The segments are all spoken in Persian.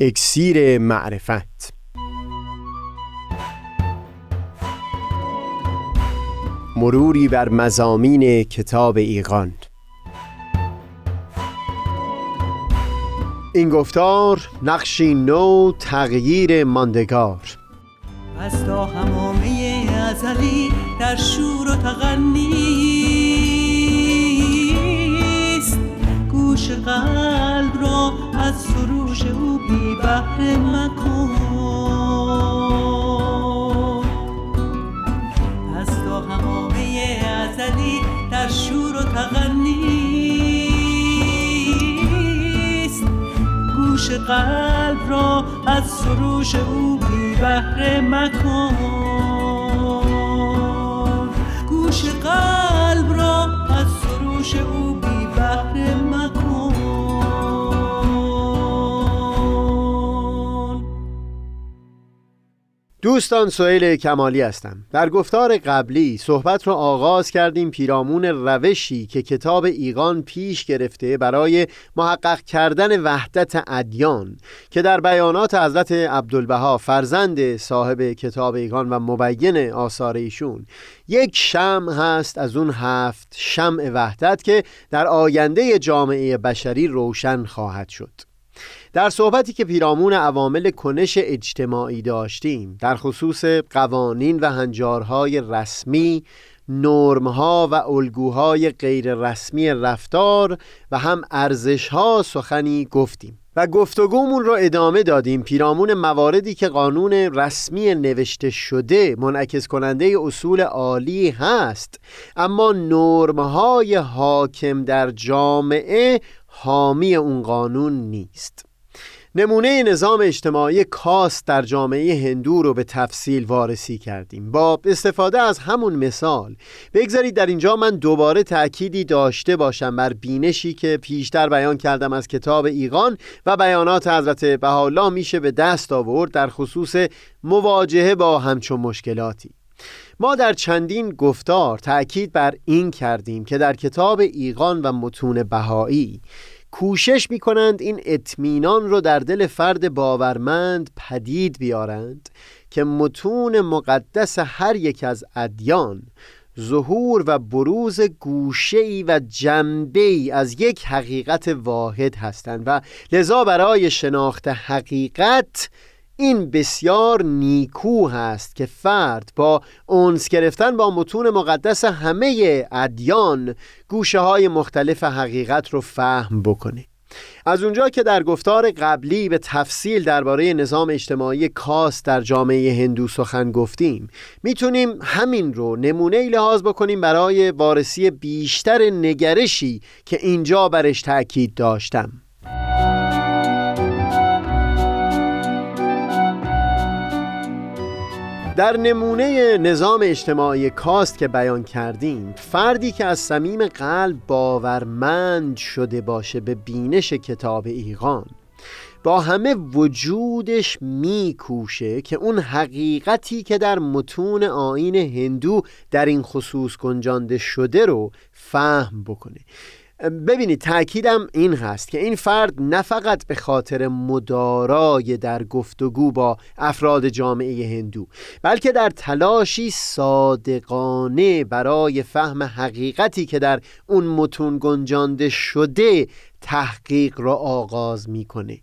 اکسیر معرفت. مروری بر مضامین کتاب ایقان. این گفتار نقشی نو تغییر ماندگار. از تا همامه ازلی در شور و تغنیست، گوش قلب را از سروش او بی بهره مکن. از تا همامه ازلی در شور و تغنیست، گوش قلب را از سروش او بی بهره مکن. گوش قلب را از سروش او بی بهره مکن. دوستان، سهیل کمالی هستم. در گفتار قبلی صحبت را آغاز کردیم پیرامون روشی که کتاب ایقان پیش گرفته برای محقق کردن وحدت ادیان که در بیانات حضرت عبدالبها فرزند صاحب کتاب ایقان و مبین آثار ایشون یک شمع هست از اون 7 شمع وحدت که در آینده جامعه بشری روشن خواهد شد. در صحبتی که پیرامون عوامل کنش اجتماعی داشتیم در خصوص قوانین و هنجارهای رسمی، نرمها و الگوهای غیر رسمی رفتار و هم ارزشها سخنی گفتیم و گفتگومون رو ادامه دادیم پیرامون مواردی که قانون رسمی نوشته شده منعکس کننده اصول عالی هست، اما نرمهای حاکم در جامعه حامی اون قانون نیست. نمونه نظام اجتماعی کاست در جامعه هندو رو به تفصیل وارسی کردیم. با استفاده از همون مثال بگذارید در اینجا من دوباره تأکیدی داشته باشم بر بینشی که پیشتر بیان کردم از کتاب ایقان و بیانات حضرت بهاءالله میشه به دست آورد در خصوص مواجهه با همچون مشکلاتی. ما در چندین گفتار تأکید بر این کردیم که در کتاب ایقان و متون بهایی کوشش می‌کنند این اطمینان رو در دل فرد باورمند پدید بیارند که متون مقدس هر یک از ادیان ظهور و بروز گوشه‌ای و جنبه‌ای از یک حقیقت واحد هستند و لذا برای شناخت حقیقت این بسیار نیکو هست که فرد با انس گرفتن با متون مقدس همه ادیان گوشه های مختلف حقیقت رو فهم بکنه. از اونجا که در گفتار قبلی به تفصیل درباره نظام اجتماعی کاست در جامعه هندو سخن گفتیم، میتونیم همین رو نمونه‌ای لحاظ بکنیم برای وارسی بیشتر نگرشی که اینجا برش تأکید داشتم. در نمونه نظام اجتماعی کاست که بیان کردیم، فردی که از صمیم قلب باورمند شده باشه به بینش کتاب ایقان، با همه وجودش میکوشه که اون حقیقتی که در متون آیین هندو در این خصوص گنجانده شده رو فهم بکنه. ببینید، تأکیدم این هست که این فرد نه فقط به خاطر مدارای در گفتگو با افراد جامعه هندو، بلکه در تلاشی صادقانه برای فهم حقیقتی که در اون متون گنجانده شده تحقیق را آغاز میکنه.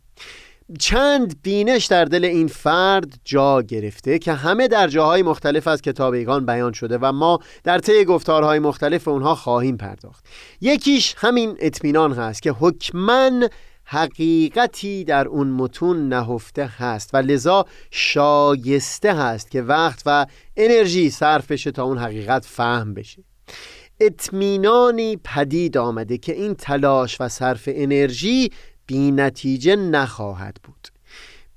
چند بینش در دل این فرد جا گرفته که همه در جاهای مختلف از کتاب ایقان بیان شده و ما در طی گفتارهای مختلف اونها خواهیم پرداخت. یکیش همین اطمینان هست که حکماً حقیقتی در اون متون نهفته هست و لذا شایسته هست که وقت و انرژی صرف بشه تا اون حقیقت فهم بشه. اطمینانی پدید آمده که این تلاش و صرف انرژی بی نتیجه نخواهد بود.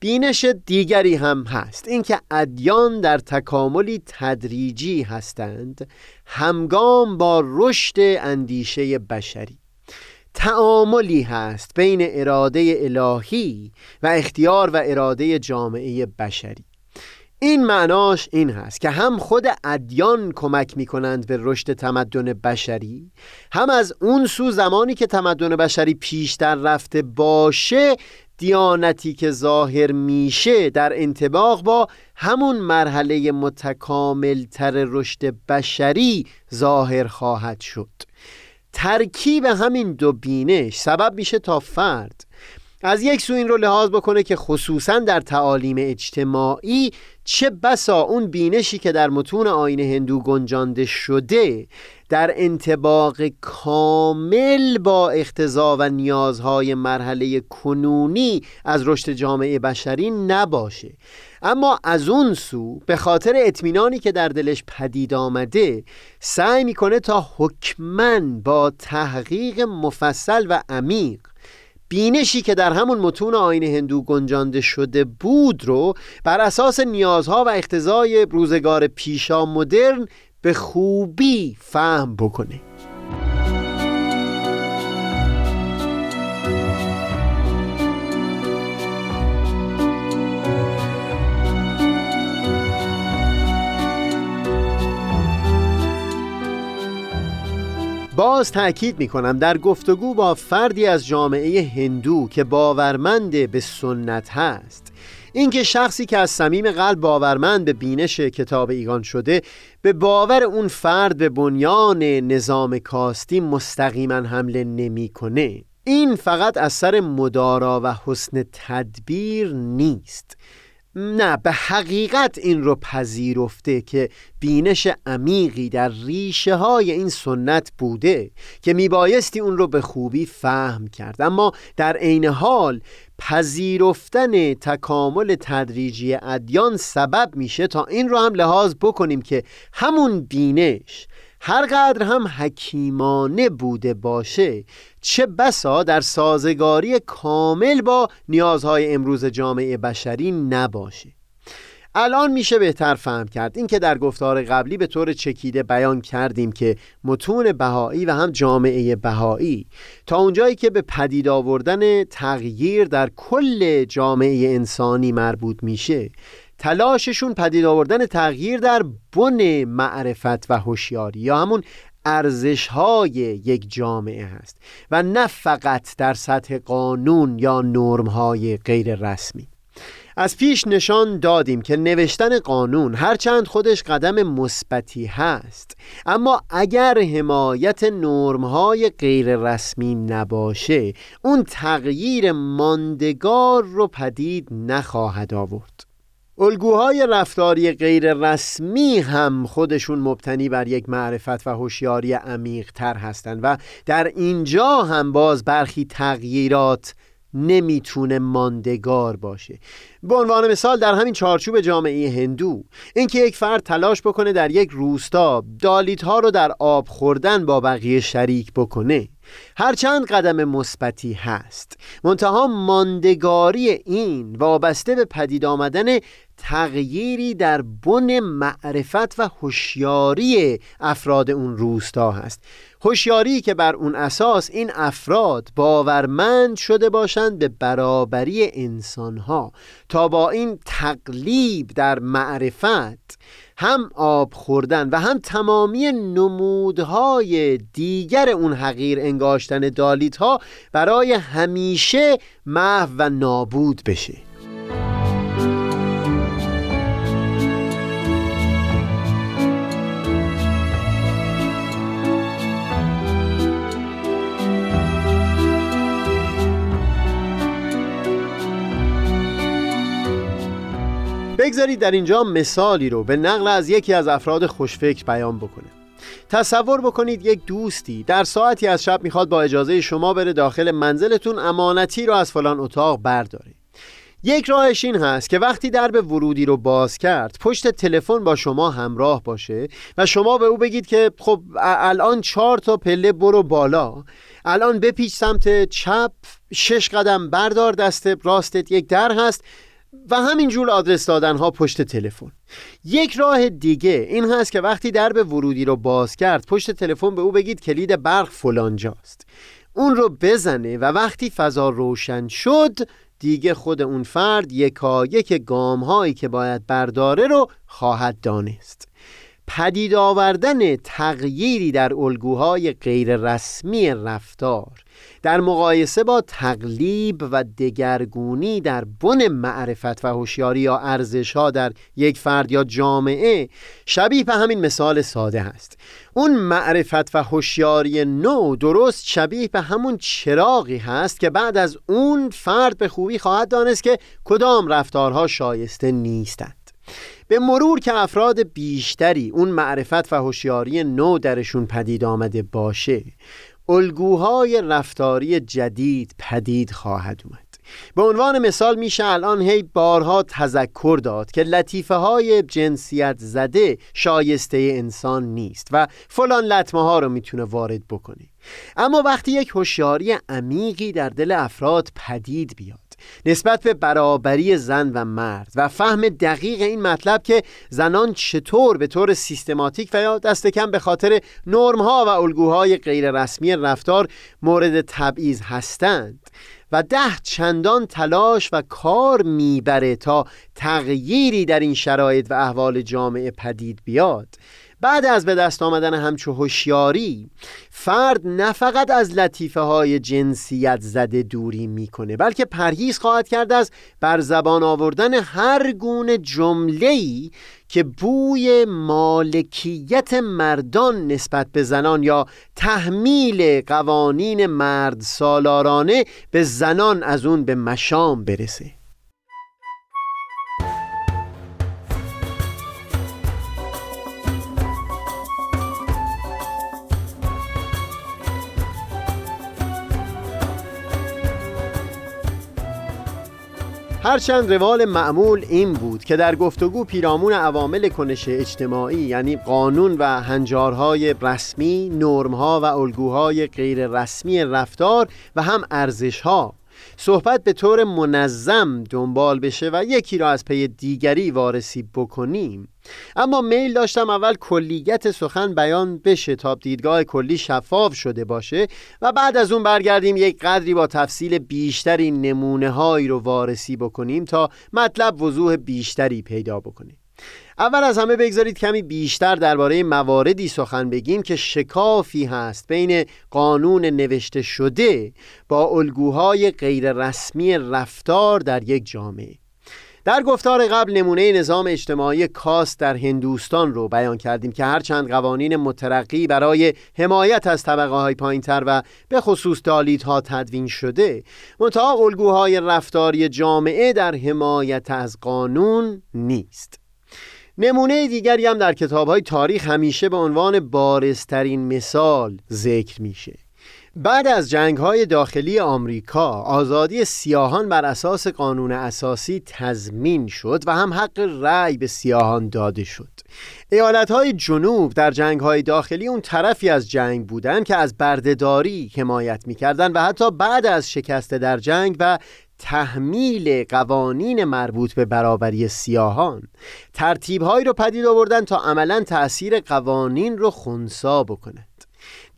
بینش دیگری هم هست، اینکه ادیان در تکاملی تدریجی هستند همگام با رشد اندیشه بشری. تعاملی هست بین اراده الهی و اختیار و اراده جامعه بشری. این معناش این هست که هم خود ادیان کمک می‌کنند به رشد تمدن بشری، هم از اون سو زمانی که تمدن بشری پیشتر رفته باشه دیانتی که ظاهر میشه در انطباق با همون مرحله متکاملتر رشد بشری ظاهر خواهد شد. ترکیب همین دو بینش سبب میشه تا فرد از یک سو این رو لحاظ بکنه که خصوصا در تعالیم اجتماعی چه بسا اون بینشی که در متون آیین هندو گنجانده شده در انطباق کامل با اقتضا و نیازهای مرحله کنونی از رشد جامعه بشری نباشه، اما از اون سو به خاطر اطمینانی که در دلش پدید آمده سعی میکنه تا حکماً با تحقیق مفصل و عمیق بینشی که در همون متون آیین هندو گنجانده شده بود رو بر اساس نیازها و اقتضای روزگار پیشا مدرن به خوبی فهم بکنه. باز تأکید میکنم در گفتگو با فردی از جامعه هندو که باورمند به سنت هست، اینکه شخصی که از صمیم قلب باورمند به بینش کتاب ایگان شده به باور اون فرد به بنیان نظام کاستی مستقیما حمله نمیکنه، این فقط اثر مدارا و حسن تدبیر نیست. نه، به حقیقت این رو پذیرفته که بینش عمیقی در ریشه های این سنت بوده که میبایستی اون رو به خوبی فهم کرد، اما در عین حال پذیرفتن تکامل تدریجی ادیان سبب میشه تا این رو هم لحاظ بکنیم که همون بینش هرقدر هم حکیمانه بوده باشه چه بسا در سازگاری کامل با نیازهای امروز جامعه بشری نباشه. الان میشه بهتر فهم کرد اینکه در گفتار قبلی به طور چکیده بیان کردیم که متون بهایی و هم جامعه بهایی تا اونجایی که به پدید آوردن تغییر در کل جامعه انسانی مربوط میشه تلاششون پدید آوردن تغییر در بن معرفت و هوشیاری یا همون ارزش‌های یک جامعه هست و نه فقط در سطح قانون یا نرم‌های غیر رسمی. از پیش نشان دادیم که نوشتن قانون هرچند خودش قدم مثبتی هست، اما اگر حمایت نرم‌های غیر رسمی نباشه اون تغییر ماندگار رو پدید نخواهد آورد. الگوهای رفتاری غیر رسمی هم خودشون مبتنی بر یک معرفت و هوشیاری عمیق‌تر هستند و در اینجا هم باز برخی تغییرات نمیتونه ماندگار باشه. به عنوان مثال در همین چارچوب جامعه هندو اینکه یک فرد تلاش بکنه در یک روستا دالیت‌ها رو در آب خوردن با بقیه شریک بکنه هرچند قدم مثبتی هست، منتها ماندگاری این وابسته به پدید آمدن تغییری در بن معرفت و هوشیاری افراد اون روستا هست، هوشیاری که بر اون اساس این افراد باورمند شده باشند به برابری انسانها تا با این تقلیب در معرفت هم آب خوردن و هم تمامی نمودهای دیگر اون حقیر انگاشتن دالیت ها برای همیشه محو و نابود بشه. بگذارید در اینجا مثالی رو به نقل از یکی از افراد خوشفکر بیان بکنم. تصور بکنید یک دوستی در ساعتی از شب میخواد با اجازه شما بره داخل منزلتون امانتی رو از فلان اتاق برداره. یک راهش این هست که وقتی درب ورودی رو باز کرد پشت تلفن با شما همراه باشه و شما به او بگید که خب الان 4 تا پله برو بالا، الان بپیچ سمت چپ، 6 قدم بردار، دست راستت یک در هست و همینجور آدرس دادنها پشت تلفن. یک راه دیگه این هست که وقتی درب ورودی رو باز کرد پشت تلفن به او بگید کلید برق فلانجاست، اون رو بزنه و وقتی فضا روشن شد دیگه خود اون فرد یکایک گام‌هایی که باید برداره رو خواهد دانست. پدید آوردن تغییری در الگوهای غیر رسمی رفتار در مقایسه با تقلیب و دگرگونی در بن معرفت و هوشیاری یا ارزش‌ها در یک فرد یا جامعه شبیه به همین مثال ساده است. اون معرفت و هوشیاری نو درست شبیه به همون چراغی هست که بعد از اون فرد به خوبی خواهد دانست که کدام رفتارها شایسته نیستند. به مرور که افراد بیشتری اون معرفت و هوشیاری نو درشون پدید آمده باشه، الگوهای رفتاری جدید پدید خواهد اومد. به عنوان مثال میشه الان بارها تذکر داد که لطیفه های جنسیت زده شایسته انسان نیست و فلان لطمه ها رو میتونه وارد بکنه. اما وقتی یک هوشیاری عمیقی در دل افراد پدید بیاد نسبت به برابری زن و مرد و فهم دقیق این مطلب که زنان چطور به طور سیستماتیک و یا دست کم به خاطر نرم‌ها و الگوهای غیر رسمی رفتار مورد تبعیض هستند و 10 چندان تلاش و کار میبره تا تغییری در این شرایط و احوال جامعه پدید بیاد، بعد از به دست آمدن همچو هوشیاری فرد نه فقط از لطیفه های جنسیت زده دوری میکنه، بلکه پرهیز خواهد کرد از بر زبان آوردن هر گونه جمله‌ای که بوی مالکیت مردان نسبت به زنان یا تحمیل قوانین مرد سالارانه به زنان از اون به مشام برسه. هرچند روال معمول این بود که در گفتگو پیرامون عوامل کنش اجتماعی، یعنی قانون و هنجارهای رسمی، نرمها و الگوهای غیر رسمی رفتار و هم ارزشها، صحبت به طور منظم دنبال بشه و یکی را از پی دیگری وارسی بکنیم، اما میل داشتم اول کلیت سخن بیان بشه تا دیدگاه کلی شفاف شده باشه و بعد از اون برگردیم یک قدری با تفصیل بیشتری نمونه هایی رو وارسی بکنیم تا مطلب وضوح بیشتری پیدا بکنه. اول از همه بگذارید کمی بیشتر درباره مواردی سخن بگیم که شکافی هست بین قانون نوشته شده با الگوهای غیر رسمی رفتار در یک جامعه. در گفتار قبل نمونه نظام اجتماعی کاست در هندوستان رو بیان کردیم که هرچند قوانین مترقی برای حمایت از طبقه های پایین تر و به خصوص دالیت ها تدوین شده، منتها الگوهای رفتاری جامعه در حمایت از قانون نیست. نمونه دیگری هم در کتاب‌های تاریخ همیشه به عنوان بارزترین مثال ذکر میشه. بعد از جنگ‌های داخلی آمریکا، آزادی سیاهان بر اساس قانون اساسی تضمین شد و هم حق رأی به سیاهان داده شد. ایالت‌های جنوب در جنگ‌های داخلی اون طرفی از جنگ بودن که از بردهداری حمایت می‌کردن و حتی بعد از شکست در جنگ و تحمیل قوانین مربوط به برابری سیاهان ترتیب‌هایی رو پدید آوردن تا عملاً تأثیر قوانین رو خنثی بکنند.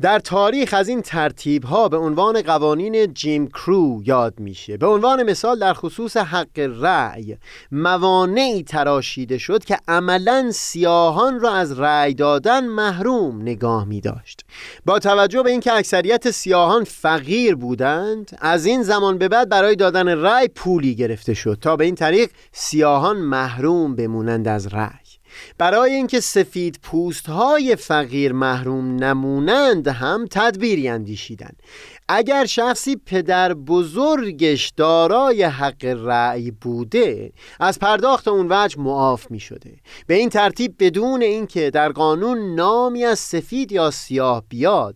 در تاریخ از این ترتیب‌ها به عنوان قوانین جیم کرو یاد میشه. به عنوان مثال در خصوص حق رأی موانعی تراشیده شد که عملاً سیاهان را از رأی دادن محروم نگاه می‌داشت. با توجه به اینکه اکثریت سیاهان فقیر بودند، از این زمان به بعد برای دادن رأی پولی گرفته شد تا به این طریق سیاهان محروم بمونند از رأی. برای اینکه سفید پوست‌های فقیر محروم نمونند هم تدبیری اندیشیدن. اگر شخصی پدر بزرگش دارای حق رأی بوده، از پرداخت اون وجه معاف می شده. به این ترتیب بدون اینکه در قانون نامی از سفید یا سیاه بیاد،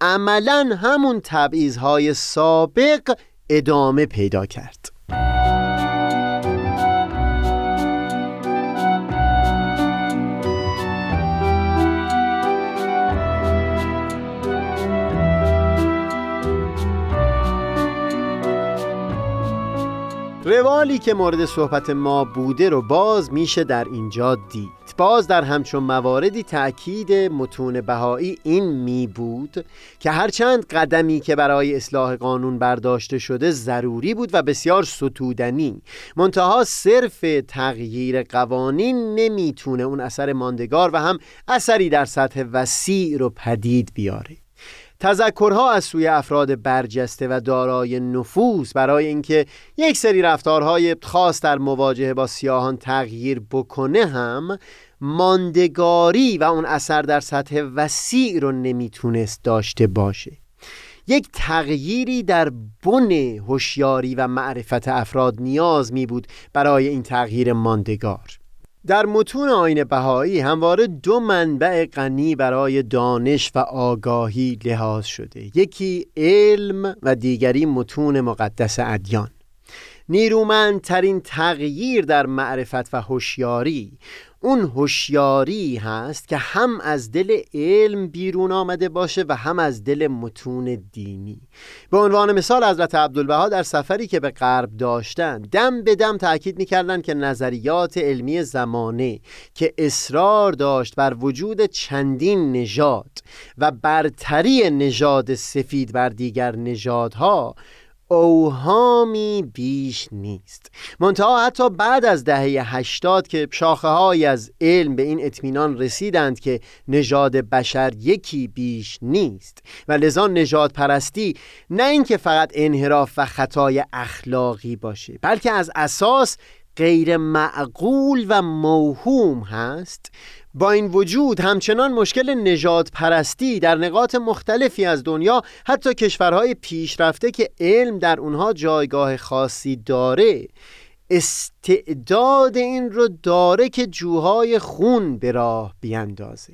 عملاً همون تبعیض‌های سابق ادامه پیدا کرد. روالی که مورد صحبت ما بوده رو باز میشه در اینجا دید. باز در همچون مواردی تأکید متون بهایی این می بود که هرچند قدمی که برای اصلاح قانون برداشته شده ضروری بود و بسیار ستودنی، منتها صرف تغییر قوانین نمیتونه اون اثر ماندگار و هم اثری در سطح وسیع رو پدید بیاره. تذکرها از سوی افراد برجسته و دارای نفوذ برای اینکه یک سری رفتارهای خاص در مواجهه با سیاهان تغییر بکنه هم ماندگاری و اون اثر در سطح وسیع رو نمیتونست داشته باشه. یک تغییری در بن هوشیاری و معرفت افراد نیاز می بود برای این تغییر ماندگار. در متون آیین بهایی همواره دو منبع غنی برای دانش و آگاهی لحاظ شده، یکی علم و دیگری متون مقدس ادیان. نیرومندترین تغییر در معرفت و هوشیاری اون هوشیاری هست که هم از دل علم بیرون آمده باشه و هم از دل متون دینی. به عنوان مثال حضرت عبدالبها در سفری که به غرب داشتن دم به دم تأکید می‌کردند که نظریات علمی زمانه که اصرار داشت بر وجود چندین نژاد و برتری نژاد سفید بر دیگر نژادها اوهامی بیش نیست. منتها حتی بعد از دهه 80 که شاخه‌هایی از علم به این اطمینان رسیدند که نژاد بشر یکی بیش نیست و لذا نژاد پرستی نه اینکه فقط انحراف و خطای اخلاقی باشه، بلکه از اساس غیر معقول و موهوم هست، با این وجود همچنان مشکل نژاد پرستی در نقاط مختلفی از دنیا، حتی کشورهای پیشرفته که علم در اونها جایگاه خاصی داره، استعداد این رو داره که جوهای خون به راه بیندازه.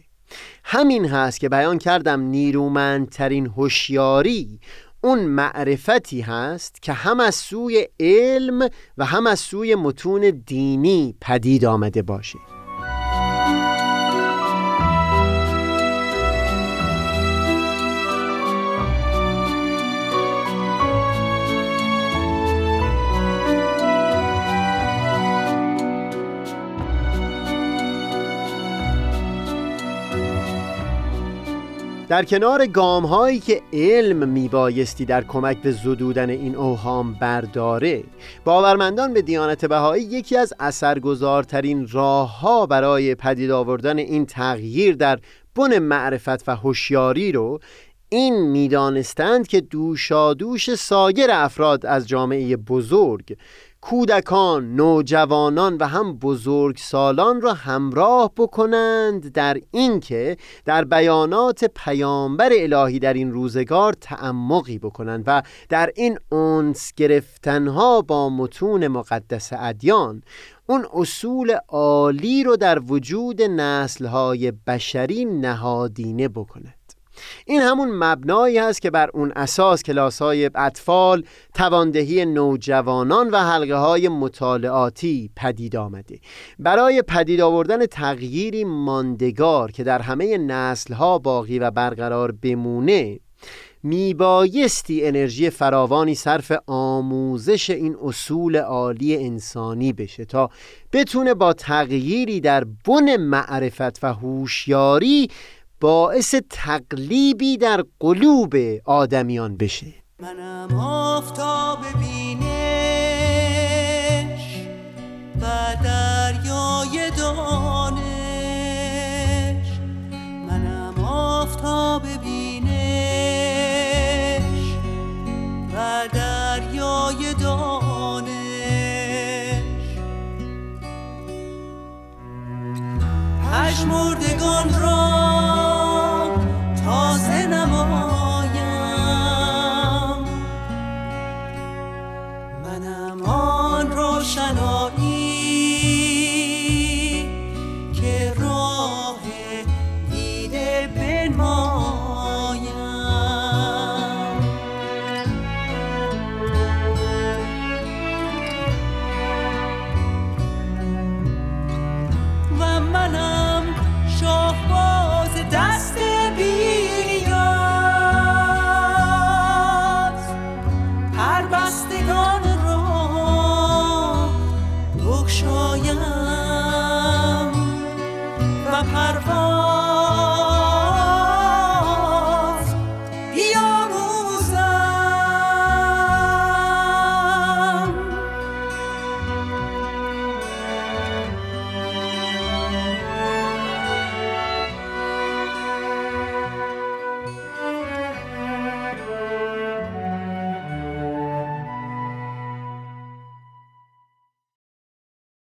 همین هست که بیان کردم نیرومندترین هوشیاری اون معرفتی هست که هم از سوی علم و هم از سوی متون دینی پدید آمده باشه. در کنار گام‌هایی که علم میبایستی در کمک به زدودن این اوهام برداره، باورمندان به دیانت بهایی یکی از اثرگذارترین راه‌ها برای پدید آوردن این تغییر در بن معرفت و هوشیاری رو این میدانستند که دوشادوش سایر افراد از جامعه بزرگ، کودکان، نوجوانان و هم بزرگسالان را همراه بکنند در اینکه در بیانات پیامبر الهی در این روزگار تعمقی بکنند و در این انس گرفتنها با متون مقدس ادیان اون اصول عالی رو در وجود نسل‌های بشری نهادینه بکنند. این همون مبنایی هست که بر اون اساس کلاس‌های اطفال، تواندهی نوجوانان و حلقه‌های مطالعاتی پدید آمده. برای پدید آوردن تغییری ماندگار که در همه نسل‌ها باقی و برقرار بمونه، میبایستی انرژی فراوانی صرف آموزش این اصول عالی انسانی بشه تا بتونه با تغییری در بن معرفت و هوشیاری باعث تقلیبی در قلوب آدمیان بشه. منم آفتاب بینش و دریای دانش، منم آفتاب بینش و دریای دانش، پژمردگان را تازه نمایم، منم آن روشن